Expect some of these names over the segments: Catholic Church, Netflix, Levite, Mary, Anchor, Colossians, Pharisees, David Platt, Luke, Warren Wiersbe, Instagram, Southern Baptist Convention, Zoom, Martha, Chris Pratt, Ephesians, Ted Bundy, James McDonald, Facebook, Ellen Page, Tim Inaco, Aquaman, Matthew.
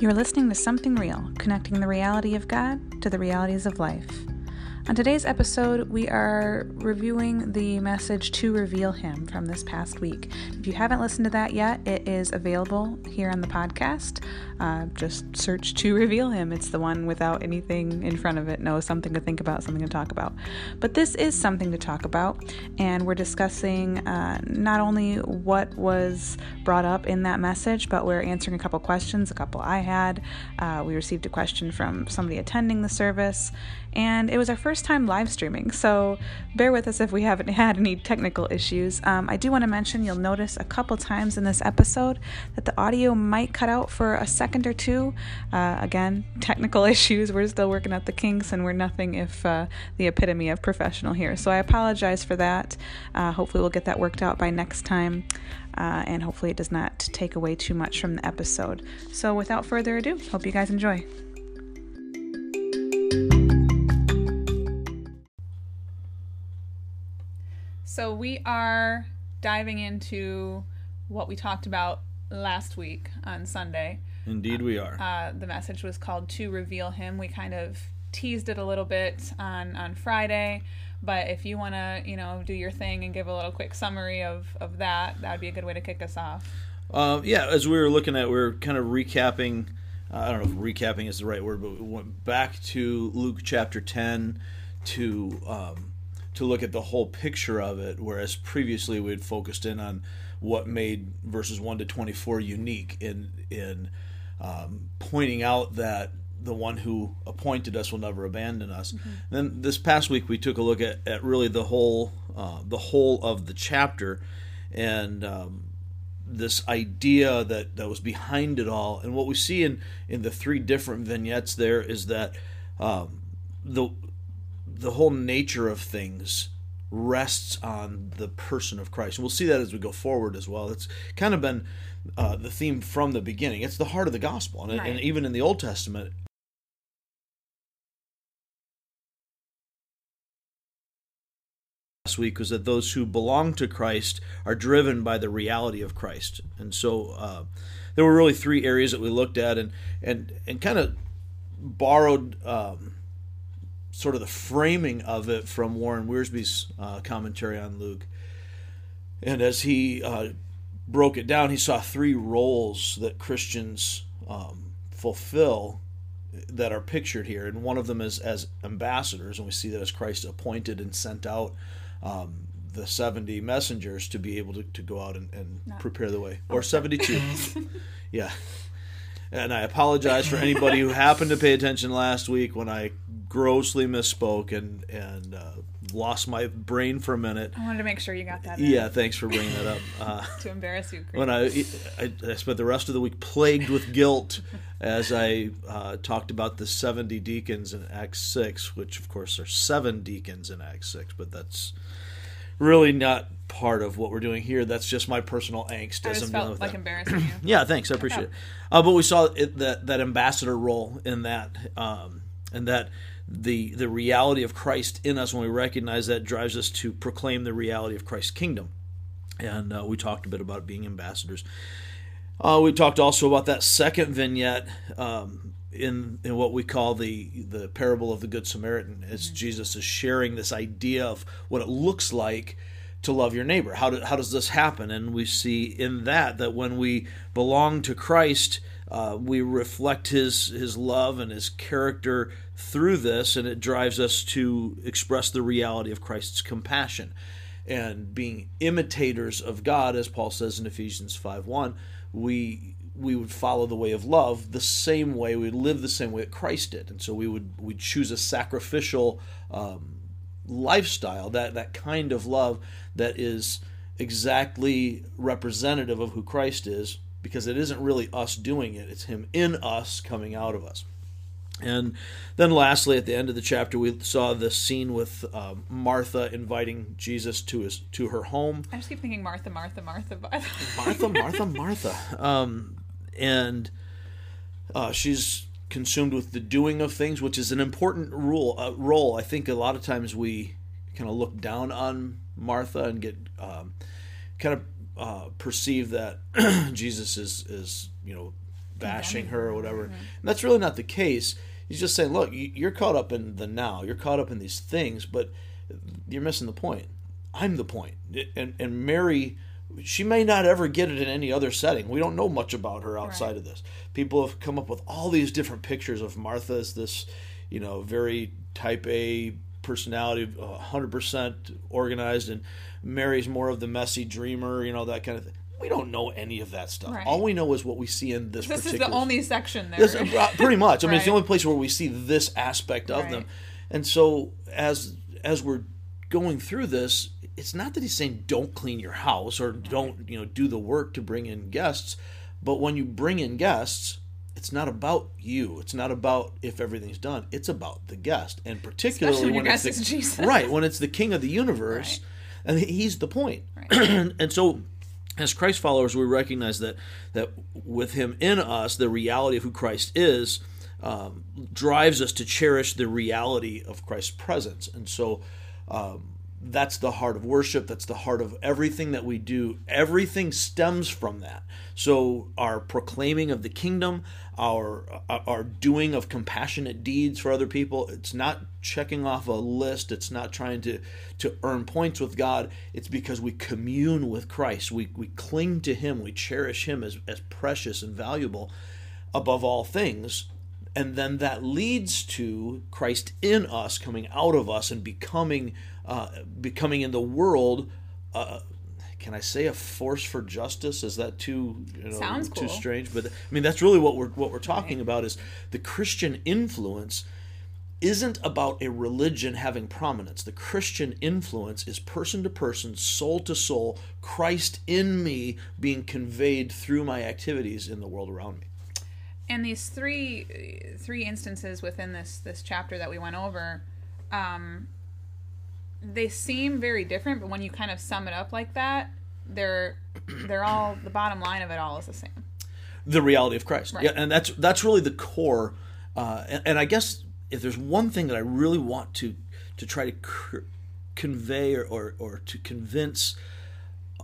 You're listening to Something Real, connecting the reality of God to the realities of life. On today's episode, we are reviewing the message To Reveal Him from this past week. If you haven't listened to that yet, it is available here on the podcast. Just search To Reveal Him. It's the one without anything in front of it. No, something to think about, something to talk about. But this is something to talk about, and we're discussing not only what was brought up in that message, but we're answering a couple questions, a couple I had. We received a question from somebody attending the service, and it was our first time live streaming, so bear with us if we haven't had any technical issues. I do want to mention, you'll notice a couple times in this episode that the audio might cut out for a second or two. Again, technical issues. We're still working out the kinks, and we're nothing if the epitome of professional here. So I apologize for that. Hopefully we'll get that worked out by next time, and hopefully it does not take away too much from the episode. So without further ado, hope you guys enjoy. So we are diving into what we talked about last week on Sunday. Indeed we are. The message was called To Reveal Him. We kind of teased it a little bit on Friday, but if you want to, do your thing and give a little quick summary of that, that would be a good way to kick us off. As we were looking at, we were kind of recapping, I don't know if recapping is the right word, but we went back to Luke chapter 10 to look at the whole picture of it, whereas previously we had focused in on what made verses 1 to 24 unique in pointing out that the one who appointed us will never abandon us. Mm-hmm. Then this past week we took a look at really the whole of the chapter and this idea that was behind it all. And what we see in the three different vignettes there is that the whole nature of things rests on the person of Christ. And we'll see that as we go forward as well. It's kind of been the theme from the beginning. It's the heart of the gospel. And, right. And even in the Old Testament, last week was that those who belong to Christ are driven by the reality of Christ. And so there were really three areas that we looked at and kind of borrowed sort of the framing of it from Warren Wiersbe's commentary on Luke. And as he broke it down, he saw three roles that Christians fulfill that are pictured here. And one of them is as ambassadors, and we see that as Christ appointed and sent out the 70 messengers to be able to go out and prepare the way. Or 72. Yeah. And I apologize for anybody who happened to pay attention last week when I grossly misspoke and lost my brain for a minute. I wanted to make sure you got that in. Yeah, thanks for bringing that up. To embarrass you, Chris. When I spent the rest of the week plagued with guilt as I talked about the 70 deacons in Acts 6, which, of course, are 7 deacons in Acts 6, but that's really not part of what we're doing here. That's just my personal angst as I'm dealing with that. I just felt embarrassing you. Yeah, thanks. I appreciate it. But we saw that ambassador role in that, and that the reality of Christ in us, when we recognize that, drives us to proclaim the reality of Christ's kingdom. And we talked a bit about being ambassadors. We talked also about that second vignette in what we call the parable of the Good Samaritan, as mm-hmm. Jesus is sharing this idea of what it looks like to love your neighbor. How does this happen? And we see in that when we belong to Christ, we reflect his love and his character through this, and it drives us to express the reality of Christ's compassion and being imitators of God, as Paul says in Ephesians 5:1. We would follow the way of love the same way, we'd live the same way that Christ did. And so we'd choose a sacrificial lifestyle, that kind of love that is exactly representative of who Christ is, because it isn't really us doing it, it's Him in us coming out of us. And then lastly, at the end of the chapter, we saw the scene with Martha inviting Jesus to her home. I just keep thinking Martha. And she's consumed with the doing of things, which is an important role. I think a lot of times we kind of look down on Martha and get perceive that Jesus is bashing her or whatever. Mm-hmm. And that's really not the case. He's just saying, look, you're caught up in the now. You're caught up in these things, but you're missing the point. I'm the point. And Mary, she may not ever get it in any other setting. We don't know much about her outside of this. People have come up with all these different pictures of Martha as this, you know, very type A personality, 100% organized, and Mary's more of the messy dreamer, you know, that kind of thing. We don't know any of that stuff. Right. All we know is what we see in this particular... This is the only section there. This, pretty much. I mean, it's the only place where we see this aspect of them. And so as we're going through this, it's not that he's saying don't clean your house or don't, you know, do the work to bring in guests. But when you bring in guests, it's not about you. It's not about if everything's done. It's about the guest. And particularly especially when it's the, Jesus. Right, when it's the King of the universe, and he's the point. And so... as Christ followers, we recognize that with him in us, the reality of who Christ is drives us to cherish the reality of Christ's presence. And so that's the heart of worship. That's the heart of everything that we do. Everything stems from that. So our proclaiming of the kingdom, our doing of compassionate deeds for other people, it's not checking off a list. It's not trying to earn points with God. It's because we commune with Christ. We cling to him. We cherish him as precious and valuable above all things. And then that leads to Christ in us, coming out of us and becoming in the world, can I say a force for justice? Is that too, sounds too cool. strange? But I mean, that's really what we're talking about is the Christian influence isn't about a religion having prominence. The Christian influence is person to person, soul to soul, Christ in me being conveyed through my activities in the world around me. And these three instances within this chapter that we went over, they seem very different, but when you kind of sum it up like that, they're all, the bottom line of it all is the same. The reality of Christ. Right. Yeah, and that's really the core. And I guess if there's one thing that I really want to try to convey or to convince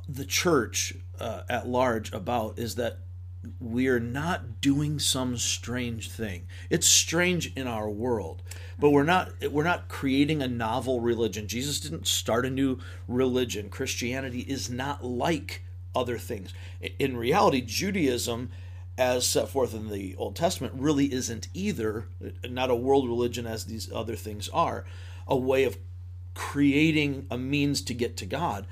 the church at large about is that we are not doing some strange thing. It's strange in our world, but we're not creating a novel religion. Jesus didn't start a new religion. Christianity is not like other things. In reality, Judaism, as set forth in the Old Testament, really isn't either, not a world religion as these other things are, a way of creating a means to get to God.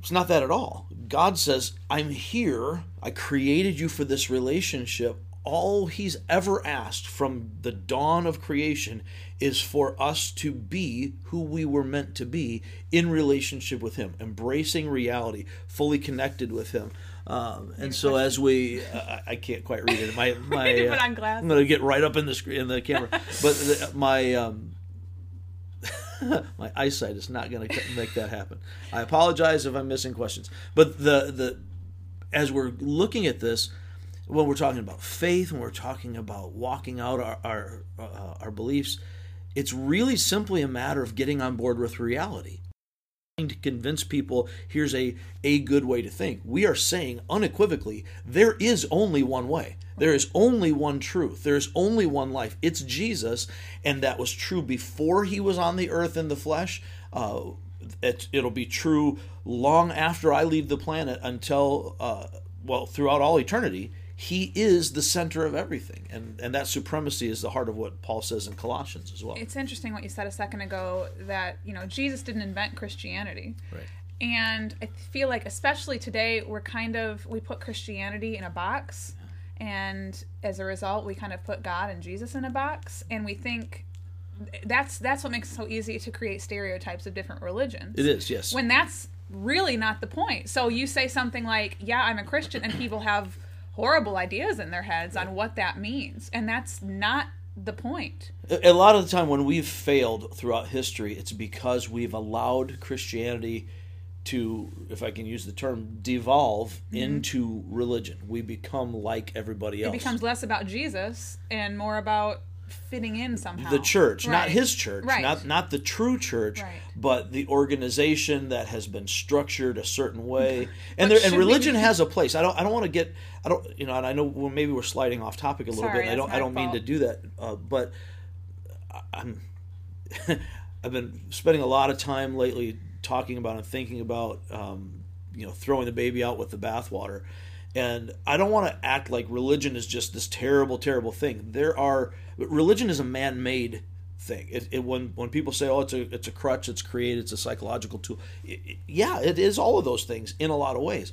It's not that at all. God says, I'm here. I created you for this relationship. All he's ever asked from the dawn of creation is for us to be who we were meant to be in relationship with him, embracing reality, fully connected with him. And so as we, I can't quite read it. But I'm glad. I'm going to get right up in the screen, in the camera. But my... my eyesight is not going to make that happen. I apologize if I'm missing questions. But the as we're looking at this, when we're talking about faith, when we're talking about walking out our beliefs, it's really simply a matter of getting on board with reality. To convince people, here's a good way to think. We are saying unequivocally, there is only one way. There is only one truth. There is only one life. It's Jesus, and that was true before he was on the earth in the flesh. It'll be true long after I leave the planet until, throughout all eternity. He is the center of everything, and that supremacy is the heart of what Paul says in Colossians as well. It's interesting what you said a second ago that, Jesus didn't invent Christianity. Right. And I feel like especially today we put Christianity in a box, and as a result we kind of put God and Jesus in a box, and we think that's what makes it so easy to create stereotypes of different religions. It is, yes. When that's really not the point. So you say something like, yeah, I'm a Christian, and people have horrible ideas in their heads on what that means, and that's not the point. A lot of the time when we've failed throughout history, it's because we've allowed Christianity to, if I can use the term, devolve into religion. We become like everybody else. It becomes less about Jesus and more about fitting in somehow. The church, right. Not his church, right. not the true church, right. But the organization that has been structured a certain way. And there, and religion has a place. I don't want to get, and I know maybe we're sliding off topic a little bit. And I don't mean to do that, but I'm I've been spending a lot of time lately talking about and thinking about throwing the baby out with the bathwater. And I don't want to act like religion is just this terrible, terrible thing. Religion is a man-made thing. When people say, oh, it's a crutch, it's created, it's a psychological tool. It is all of those things in a lot of ways.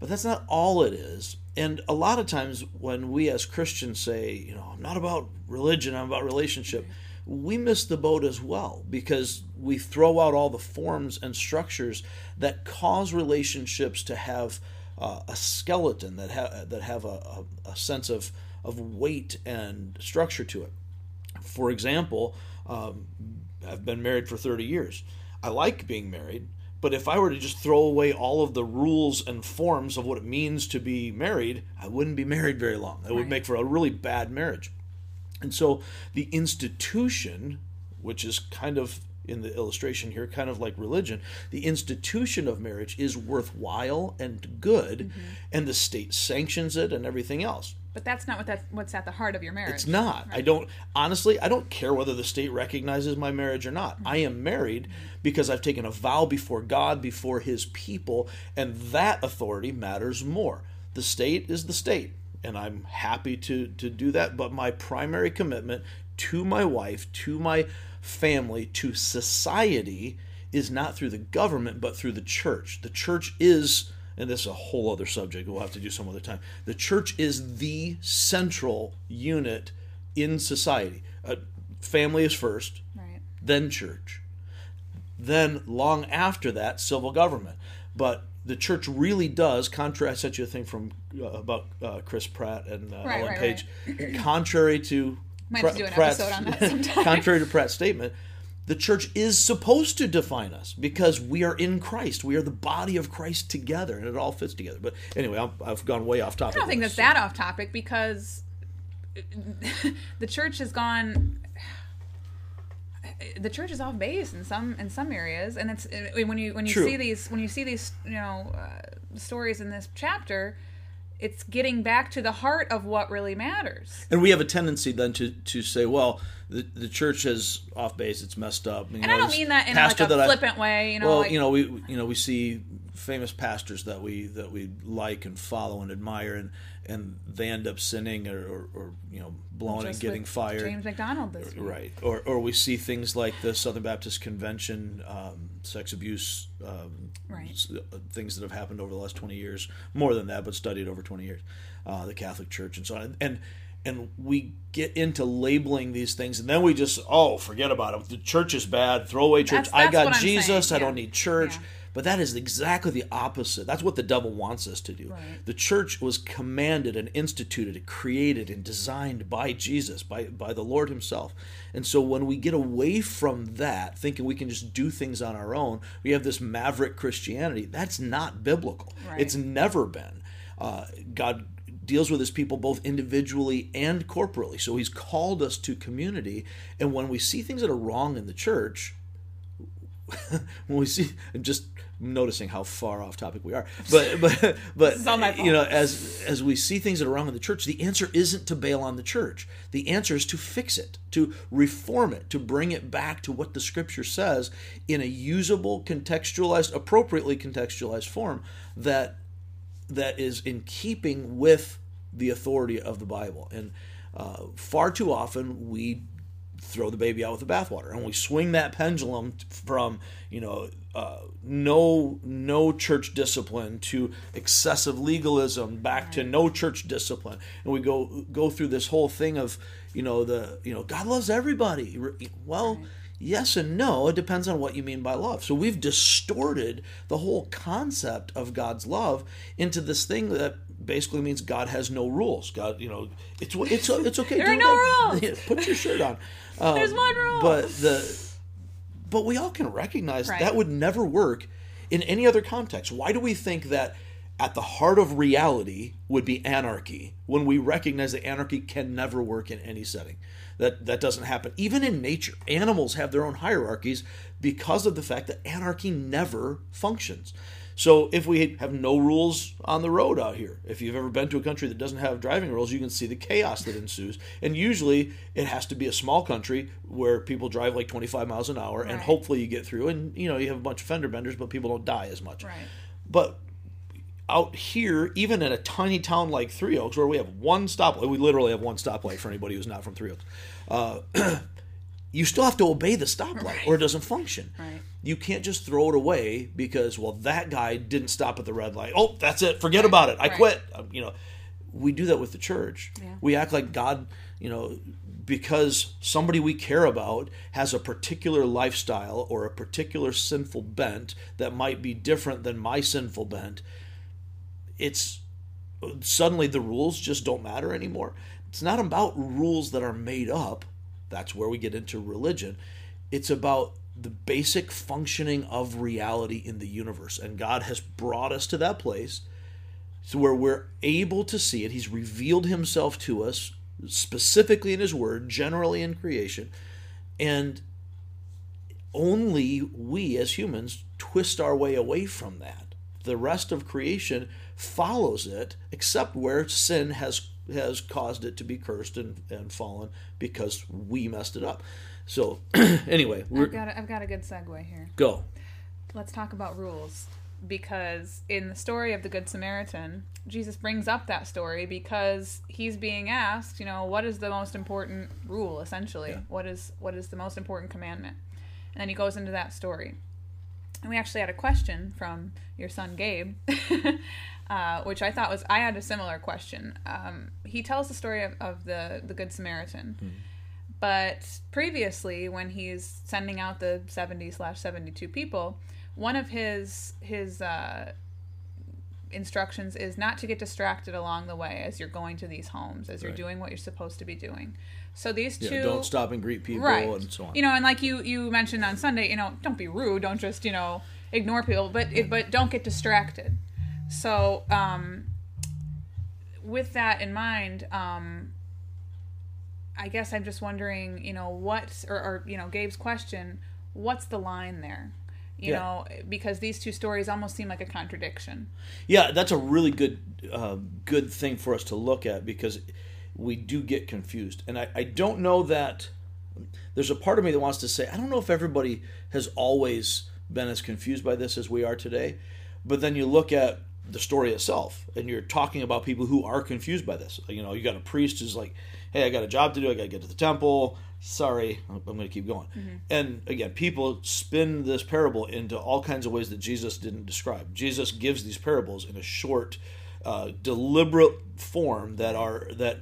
But that's not all it is. And a lot of times when we as Christians say, I'm not about religion, I'm about relationship, we miss the boat as well, because we throw out all the forms and structures that cause relationships to have a skeleton, that have a sense of weight and structure to it. For example, I've been married for 30 years. I like being married, but if I were to just throw away all of the rules and forms of what it means to be married, I wouldn't be married very long. It would make for a really bad marriage. And so the institution, which is kind of in the illustration here, kind of like religion, the institution of marriage is worthwhile and good, mm-hmm. and the state sanctions it and everything else. But that's not what's at the heart of your marriage. It's not. Right. I don't care whether the state recognizes my marriage or not. Mm-hmm. I am married because I've taken a vow before God, before His people, and that authority matters more. The state is the state, and I'm happy to do that, but my primary commitment to my wife, to my family, to society is not through the government, but through the church. The church is, and this is a whole other subject we'll have to do some other time, the church is the central unit in society. Family is first, right. Then church. Then long after that, civil government. But the church really does, contrary, I sent you a thing about Chris Pratt and Ellen Page, right. Contrary to might have to do an episode on that sometime. Contrary to Pratt's statement, the church is supposed to define us because we are in Christ. We are the body of Christ together, and it all fits together. But anyway, I've gone way off topic. I don't think that's that off topic, because the church has gone. The church is off base in some areas, and it's when you True. See these stories in this chapter. It's getting back to the heart of what really matters. And we have a tendency then to say, well, the church is off base, it's messed up. And I don't mean that in like a flippant way. We see famous pastors that we like and follow and admire, and they end up sinning or blowing and getting fired. James McDonald this week. Right. Or we see things like the Southern Baptist Convention, sex abuse, things that have happened over the last 20 years, more than that, but studied over 20 years, the Catholic Church and so on. And we get into labeling these things, and then we just, forget about it. The church is bad. Throw away church. I got Jesus. I don't need church. Yeah. But that is exactly the opposite. That's what the devil wants us to do. Right. The church was commanded and instituted, created and designed by Jesus, by the Lord Himself. And so when we get away from that, thinking we can just do things on our own, we have this maverick Christianity. That's not biblical. Right. It's never been. God deals with His people both individually and corporately. So He's called us to community. And when we see things that are wrong in the church, when we see, I'm just noticing how far off topic we are, but this is all my fault. As we see things that are wrong in the church, the answer isn't to bail on the church. The answer is to fix it, to reform it, to bring it back to what the Scripture says in a usable, contextualized, appropriately contextualized form that is in keeping with the authority of the Bible. And far too often we throw the baby out with the bathwater, and we swing that pendulum from no church discipline to excessive legalism back to no church discipline, and we go through this whole thing of God loves everybody. Well, yes and no. It depends on what you mean by love. So we've distorted the whole concept of God's love into this thing that basically means God has no rules. God, it's okay. There are no rules. Put your shirt on. There's one rule. But we all can recognize that would never work in any other context. Why do we think that at the heart of reality would be anarchy, when we recognize that anarchy can never work in any setting. That doesn't happen. Even in nature, animals have their own hierarchies because of the fact that anarchy never functions. So if we have no rules on the road out here, if you've ever been to a country that doesn't have driving rules, you can see the chaos that ensues. And usually it has to be a small country where people drive like 25 miles an hour, right, and hopefully you get through. And, you know, you have a bunch of fender benders, but people don't die as much. Right. But out here, even in a tiny town like Three Oaks, where we have one stoplight, we literally have one stoplight for anybody who's not from Three Oaks, you still have to obey the stoplight, right, or it doesn't function. Right. You can't just throw it away because, well, that guy didn't stop at the red light. Oh, that's it. Forget right. about it. I right. quit. You know, we do that with the church. Yeah. We act like God, you know, because somebody we care about has a particular lifestyle or a particular sinful bent that might be different than my sinful bent, it's suddenly the rules just don't matter anymore. It's not about rules that are made up. That's where we get into religion. It's about the basic functioning of reality in the universe. And God has brought us to that place to where we're able to see it. He's revealed himself to us specifically in his word, generally in creation. And only we as humans twist our way away from that. The rest of creation follows it, except where sin has caused it to be cursed and fallen because we messed it up. So anyway. I've got a good segue here. Go. Let's talk about rules, because in the story of the Good Samaritan, Jesus brings up that story because he's being asked, you know, what is the most important rule, essentially? Yeah. What is the most important commandment? And then he goes into that story. And we actually had a question from your son, Gabe, which I thought was, I had a similar question. He tells the story of the Good Samaritan. Mm-hmm. But previously, when he's sending out the 70/72 people, one of his instructions is not to get distracted along the way as you're going to these homes, as right. you're doing what you're supposed to be doing. So these two... Yeah, don't stop and greet people right. and so on. You know, and like you mentioned on Sunday, you know, don't be rude. Don't just, you know, ignore people. But don't get distracted. So with that in mind, I guess I'm just wondering, you know, what... Or you know, Gabe's question, what's the line there? You yeah. know, because these two stories almost seem like a contradiction. Yeah, that's a really good thing for us to look at, because... we do get confused. And I don't know that... There's a part of me that wants to say, I don't know if everybody has always been as confused by this as we are today. But then you look at the story itself, and you're talking about people who are confused by this. You know, you got a priest who's like, hey, I got a job to do. I got to get to the temple. Sorry, I'm going to keep going. Mm-hmm. And again, people spin this parable into all kinds of ways that Jesus didn't describe. Jesus gives these parables in a short, deliberate form that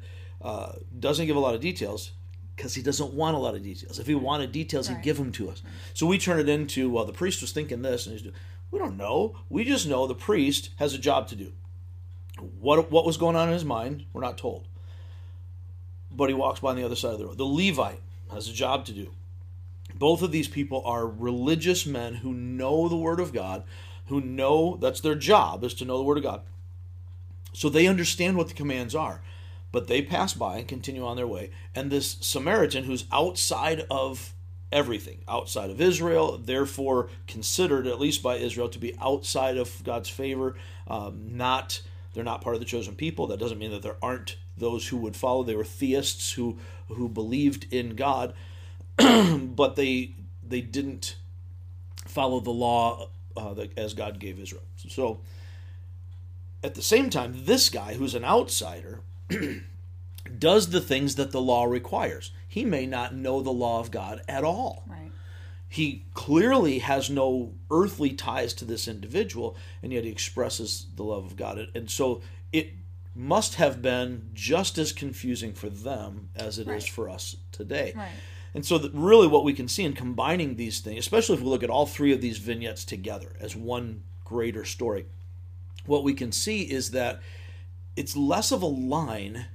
doesn't give a lot of details, because he doesn't want a lot of details. If he wanted details, right. he'd give them to us. So we turn it into, well, the priest was thinking this, and he's doing. We don't know. We just know the priest has a job to do. What was going on in his mind, we're not told. But he walks by on the other side of the road. The Levite has a job to do. Both of these people are religious men who know the Word of God, who know that's their job, is to know the Word of God. So they understand what the commands are. But they pass by and continue on their way. And this Samaritan, who's outside of everything, outside of Israel, therefore considered, at least by Israel, to be outside of God's favor, they're not part of the chosen people. That doesn't mean that there aren't those who would follow. They were theists who believed in God, but they didn't follow the law as God gave Israel. So at the same time, this guy, who's an outsider, does the things that the law requires. He may not know the law of God at all. Right. He clearly has no earthly ties to this individual, and yet he expresses the love of God. And so it must have been just as confusing for them as it right. is for us today. Right. And so really what we can see in combining these things, especially if we look at all three of these vignettes together as one greater story, what we can see is that it's less of a line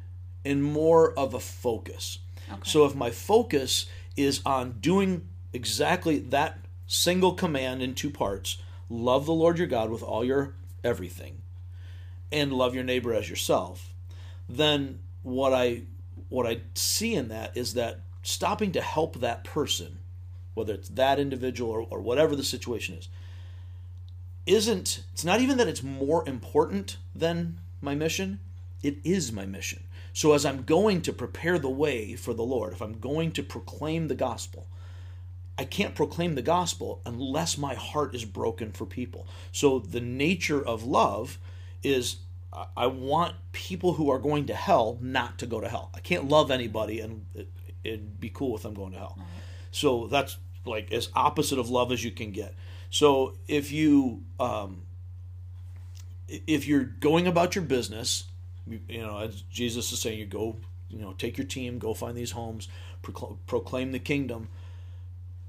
and more of a focus. Okay. So if my focus is on doing exactly that single command in two parts, love the Lord your God with all your everything, and love your neighbor as yourself, then what I see in that is that stopping to help that person, whether it's that individual or whatever the situation is, it's not even that it's more important than my mission. It is my mission. So as I'm going to prepare the way for the Lord, if I'm going to proclaim the gospel, I can't proclaim the gospel unless my heart is broken for people. So the nature of love is I want people who are going to hell not to go to hell. I can't love anybody and it'd be cool if I'm going to hell. Mm-hmm. So that's like as opposite of love as you can get. So if you're going about your business, as Jesus is saying, you go, take your team, go find these homes, proclaim the kingdom.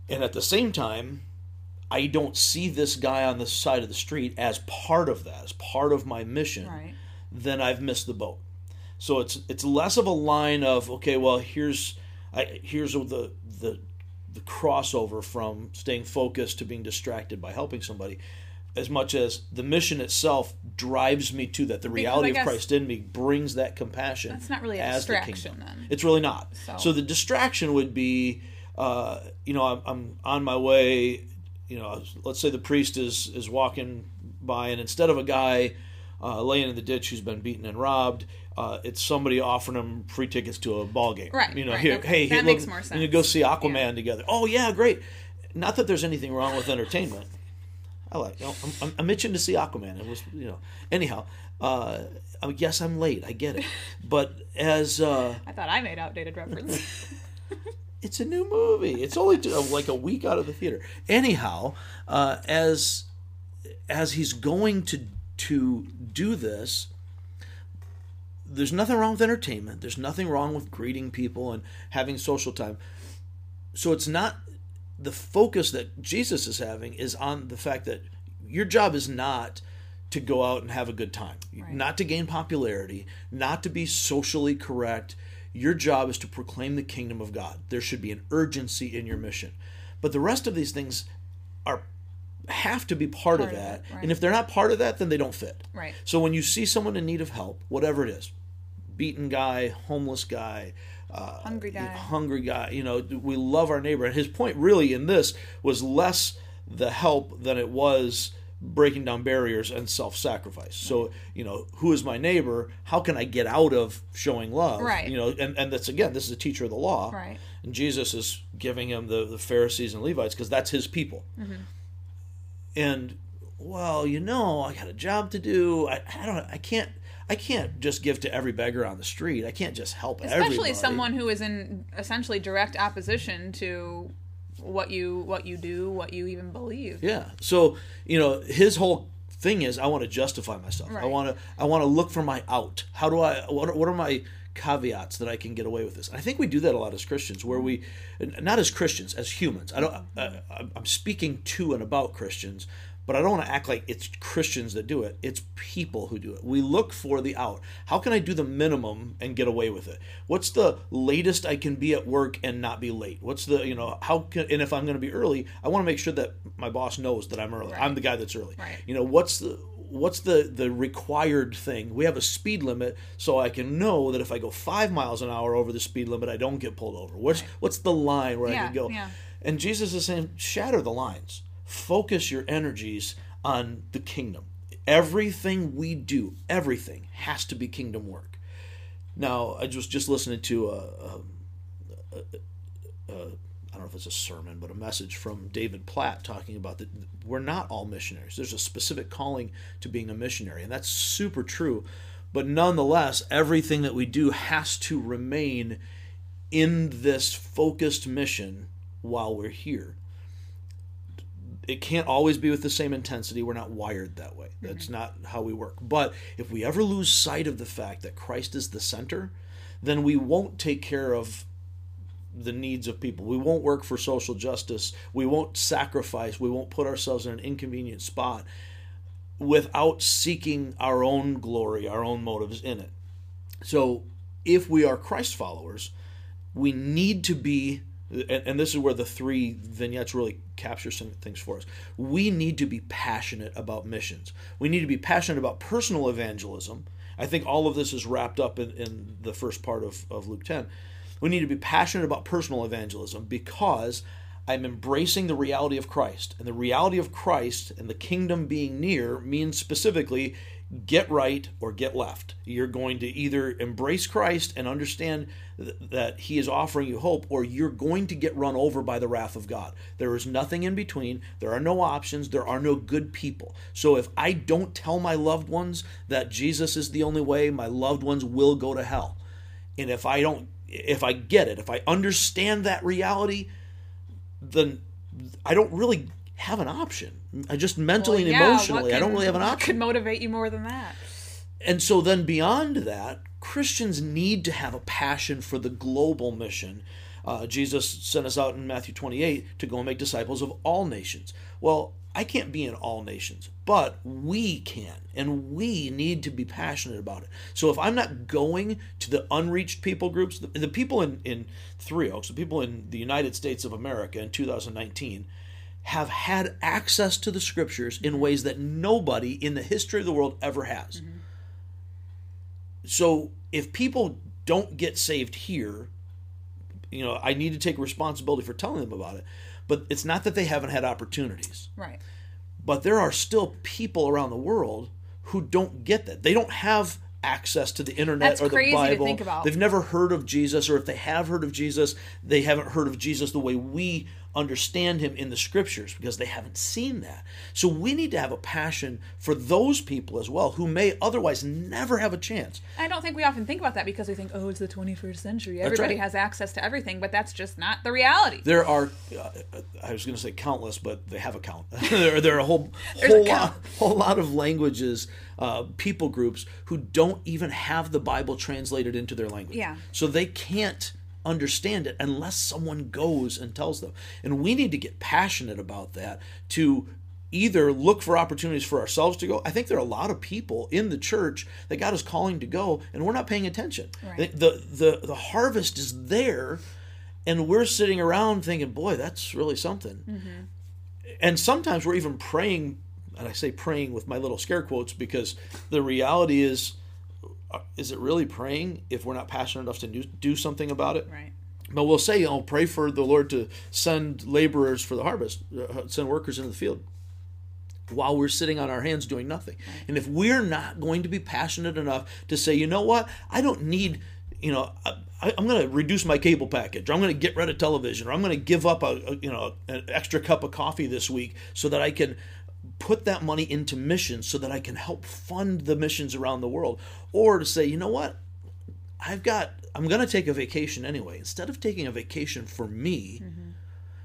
And at the same time, I don't see this guy on the side of the street as part of that, as part of my mission, right? Then I've missed the boat. So it's less of a line of, okay, well, here's the crossover from staying focused to being distracted by helping somebody, as much as the mission itself drives me to that. The reality of Christ in me brings that compassion. That's not really a distraction, then. It's really not. So the distraction would be, I'm on my way, let's say the priest is walking by, and instead of a guy laying in the ditch who's been beaten and robbed, it's somebody offering him free tickets to a ball game. Right. Here, hey, that makes more sense. You go see Aquaman together. Oh, yeah, great. Not that there's anything wrong with entertainment. I like. I'm itching to see Aquaman. It was, Anyhow, yes, I'm late. I get it. But as I thought I made outdated reference. It's a new movie. It's only like a week out of the theater. Anyhow, as he's going to do this, there's nothing wrong with entertainment. There's nothing wrong with greeting people and having social time. So it's not. The focus that Jesus is having is on the fact that your job is not to go out and have a good time, right? Not to gain popularity, not to be socially correct. Your job is to proclaim the kingdom of God. There should be an urgency in your mission. But the rest of these things have to be part of that. Right. And if they're not part of that, then they don't fit. Right. So when you see someone in need of help, whatever it is, beaten guy, homeless guy, hungry guy. We love our neighbor. And his point really in this was less the help than it was breaking down barriers and self-sacrifice. So, who is my neighbor? How can I get out of showing love? Right. And that's, again, this is a teacher of the law. Right. And Jesus is giving him the Pharisees and Levites because that's his people. Mm-hmm. And, well, I got a job to do. I can't just give to every beggar on the street. I can't just help everybody. Especially someone who is in essentially direct opposition to what you do, what you even believe. Yeah. So, his whole thing is I want to justify myself. Right. I want to look for my out. How do I what are my caveats that I can get away with this? And I think we do that a lot as Christians, where we, not as Christians, as humans. I'm speaking to and about Christians. But I don't want to act like it's Christians that do it. It's people who do it. We look for the out. How can I do the minimum and get away with it? What's the latest I can be at work and not be late? What's the, and if I'm going to be early, I want to make sure that my boss knows that I'm early. Right. I'm the guy that's early. Right. What's the required thing? We have a speed limit, so I can know that if I go 5 miles an hour over the speed limit, I don't get pulled over. What's the line where I can go? Yeah. And Jesus is saying, shatter the lines. Focus your energies on the kingdom. Everything we do, everything has to be kingdom work. Now, I was just listening to I don't know if it's a sermon, but a message from David Platt talking about that we're not all missionaries. There's a specific calling to being a missionary, and that's super true. But nonetheless, everything that we do has to remain in this focused mission while we're here. It can't always be with the same intensity. We're not wired that way. That's not how we work. But if we ever lose sight of the fact that Christ is the center, then we won't take care of the needs of people. We won't work for social justice. We won't sacrifice. We won't put ourselves in an inconvenient spot without seeking our own glory, our own motives in it. So if we are Christ followers, we need to be and this is where the three vignettes really capture some things for us. We need to be passionate about missions. We need to be passionate about personal evangelism. I think all of this is wrapped up in the first part of Luke 10. We need to be passionate about personal evangelism because I'm embracing the reality of Christ. And the reality of Christ and the kingdom being near means specifically get right or get left. You're going to either embrace Christ and understand that he is offering you hope, or you're going to get run over by the wrath of God. There is nothing in between. There are no options. There are no good people. So if I don't tell my loved ones that Jesus is the only way, my loved ones will go to hell. And if I don't, if I get it, if I understand that reality, then I don't really have an option. I just mentally and emotionally, I don't really have an option. What could motivate you more than that? And so then beyond that, Christians need to have a passion for the global mission. Jesus sent us out in Matthew 28 to go and make disciples of all nations. Well, I can't be in all nations, but we can, and we need to be passionate about it. So if I'm not going to the unreached people groups, the people in Three Oaks, the people in the United States of America in 2019 have had access to the scriptures in ways that nobody in the history of the world ever has. Mm-hmm. So if people don't get saved here, you know, I need to take responsibility for telling them about it. But it's not that they haven't had opportunities. Right. But there are still people around the world who don't get that. They don't have access to the internet or the Bible. That's crazy to think about. They've never heard of Jesus, or if they have heard of Jesus, they haven't heard of Jesus the way we understand him in the scriptures because they haven't seen that. So we need to have a passion for those people as well who may otherwise never have a chance. I don't think we often think about that because we think, oh, it's the 21st century. Everybody has access to everything, but that's just not the reality. There are, I was going to say countless, but they have a count. There are a whole lot of languages, people groups who don't even have the Bible translated into their language. Yeah. So they can't understand it unless someone goes and tells them. And we need to get passionate about that to either look for opportunities for ourselves to go. I think there are a lot of people in the church that God is calling to go, and we're not paying attention. Right. The harvest is there, and we're sitting around thinking, boy, that's really something. Mm-hmm. And sometimes we're even praying, and I say praying with my little scare quotes because the reality is it really praying if we're not passionate enough to do something about it? Right. But we'll say, I'll pray for the Lord to send laborers for the harvest, send workers into the field, while we're sitting on our hands doing nothing. Right. And if we're not going to be passionate enough to say, you know what, I don't need, you know, I'm going to reduce my cable package, or I'm going to get rid of television, or I'm going to give up an extra cup of coffee this week so that I can put that money into missions so that I can help fund the missions around the world. Or to say, you know what, I'm going to take a vacation anyway. Instead of taking a vacation for me, mm-hmm.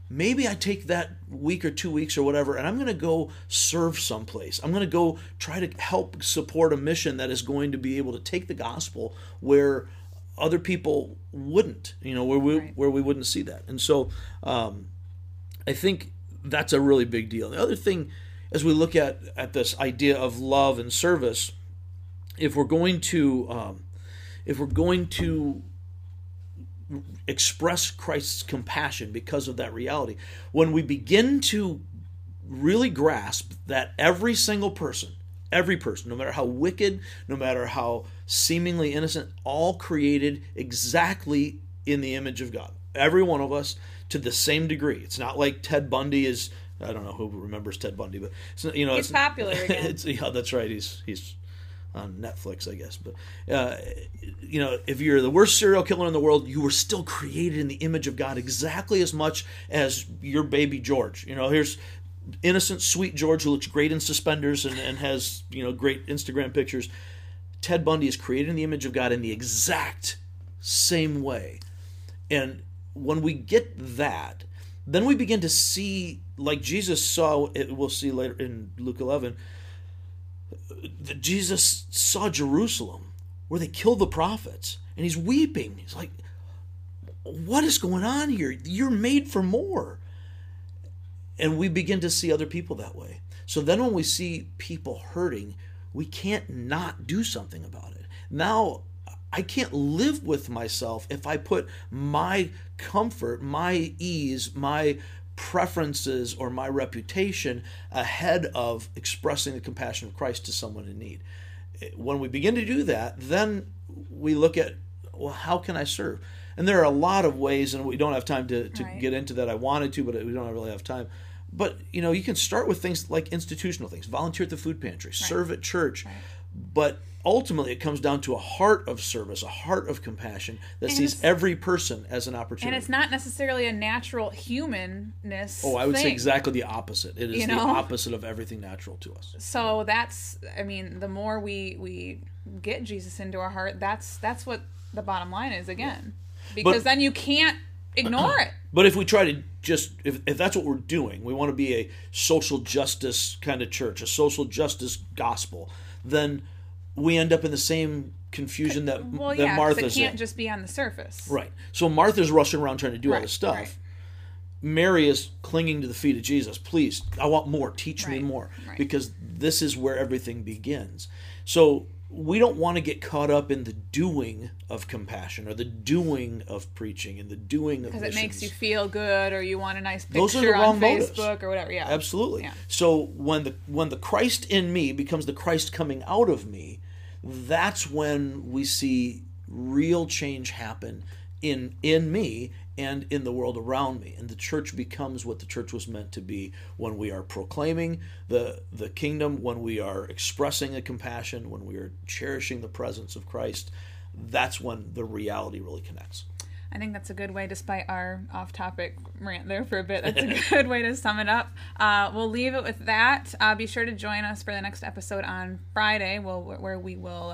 maybe I take that week or 2 weeks or whatever, and I'm going to go serve someplace. I'm going to go try to help support a mission that is going to be able to take the gospel where other people wouldn't, you know, where we wouldn't see that. And so I think that's a really big deal. The other thing, as we look at this idea of love and service, if we're going to express Christ's compassion because of that reality, when we begin to really grasp that every person, no matter how wicked, no matter how seemingly innocent, all created exactly in the image of God, every one of us to the same degree. It's not like Ted Bundy is. I don't know who remembers Ted Bundy, but it's popular again. That's right. He's on Netflix, I guess. But if you're the worst serial killer in the world, you were still created in the image of God exactly as much as your baby George. You know, here's innocent, sweet George who looks great in suspenders and has great Instagram pictures. Ted Bundy is created in the image of God in the exact same way, and when we get that, then we begin to see, like Jesus saw, we'll see later in Luke 11, that Jesus saw Jerusalem where they killed the prophets, and he's weeping. He's like, what is going on here? You're made for more. And we begin to see other people that way. So then when we see people hurting, we can't not do something about it. Now, I can't live with myself if I put my comfort, my ease, my preferences, or my reputation ahead of expressing the compassion of Christ to someone in need. When we begin to do that, then we look at, well, how can I serve? And there are a lot of ways, and we don't have time to right. get into that. I wanted to, but we don't really have time. But, you know, you can start with things like institutional things. Volunteer at the food pantry. Right. Serve at church. Right. But ultimately, it comes down to a heart of service, a heart of compassion that sees every person as an opportunity. And it's not necessarily a natural humanness thing. Oh, I would say exactly the opposite. It is the opposite of everything natural to us. So that's, I mean, the more we get Jesus into our heart, that's what the bottom line is again. Yeah. Because then you can't ignore it. But if we try to just, if that's what we're doing, we want to be a social justice kind of church, a social justice gospel, then we end up in the same confusion that Martha's in. Well, yeah, it can't just be on the surface. Right. So Martha's rushing around trying to do all this stuff. Right. Mary is clinging to the feet of Jesus. Please, I want more. Teach me more. Right. Because this is where everything begins. So we don't want to get caught up in the doing of compassion or the doing of preaching and the doing of missions. Because it makes you feel good or you want a nice picture on Facebook or whatever. Yeah, absolutely. Yeah. So when the Christ in me becomes the Christ coming out of me, that's when we see real change happen in me and in the world around me. And the church becomes what the church was meant to be when we are proclaiming the kingdom, when we are expressing a compassion, when we are cherishing the presence of Christ. That's when the reality really connects. I think that's a good way, despite our off-topic rant there for a bit, that's a good way to sum it up. We'll leave it with that. Be sure to join us for the next episode on Friday, where we will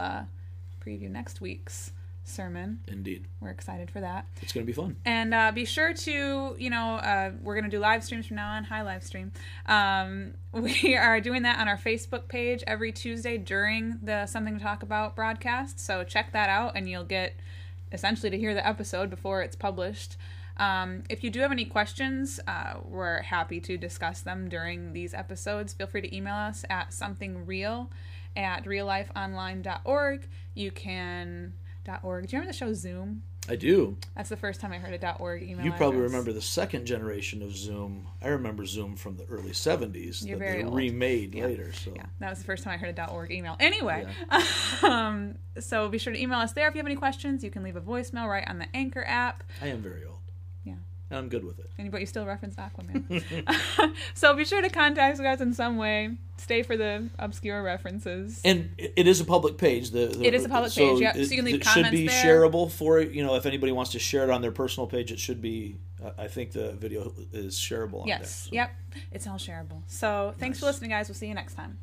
preview next week's sermon. Indeed. We're excited for that. It's going to be fun. And be sure to, we're going to do live streams from now on. Hi, live stream. We are doing that on our Facebook page every Tuesday during the Something to Talk About broadcast. So check that out, and you'll get essentially to hear the episode before it's published. If you do have any questions, we're happy to discuss them during these episodes. Feel free to email us at somethingreal@reallifeonline.org. You can... .org. Do you remember the show Zoom? I do. That's the first time I heard a .org email. You probably remember the second generation of Zoom. I remember Zoom from the early 70s. You're that very they old. Remade yeah. later. So. Yeah, that was the first time I heard a .org email. Anyway, yeah. So be sure to email us there. If you have any questions, you can leave a voicemail right on the Anchor app. I am very old. Yeah. And I'm good with it. But you still reference Aquaman. So be sure to contact us in some way. Stay for the obscure references. And it is a public page. It is a public page, yeah. So you can leave comments there. It should be shareable for it. If anybody wants to share it on their personal page, it should be, I think the video is shareable on there. Yes, so. Yep. It's all shareable. So thanks for listening, guys. We'll see you next time.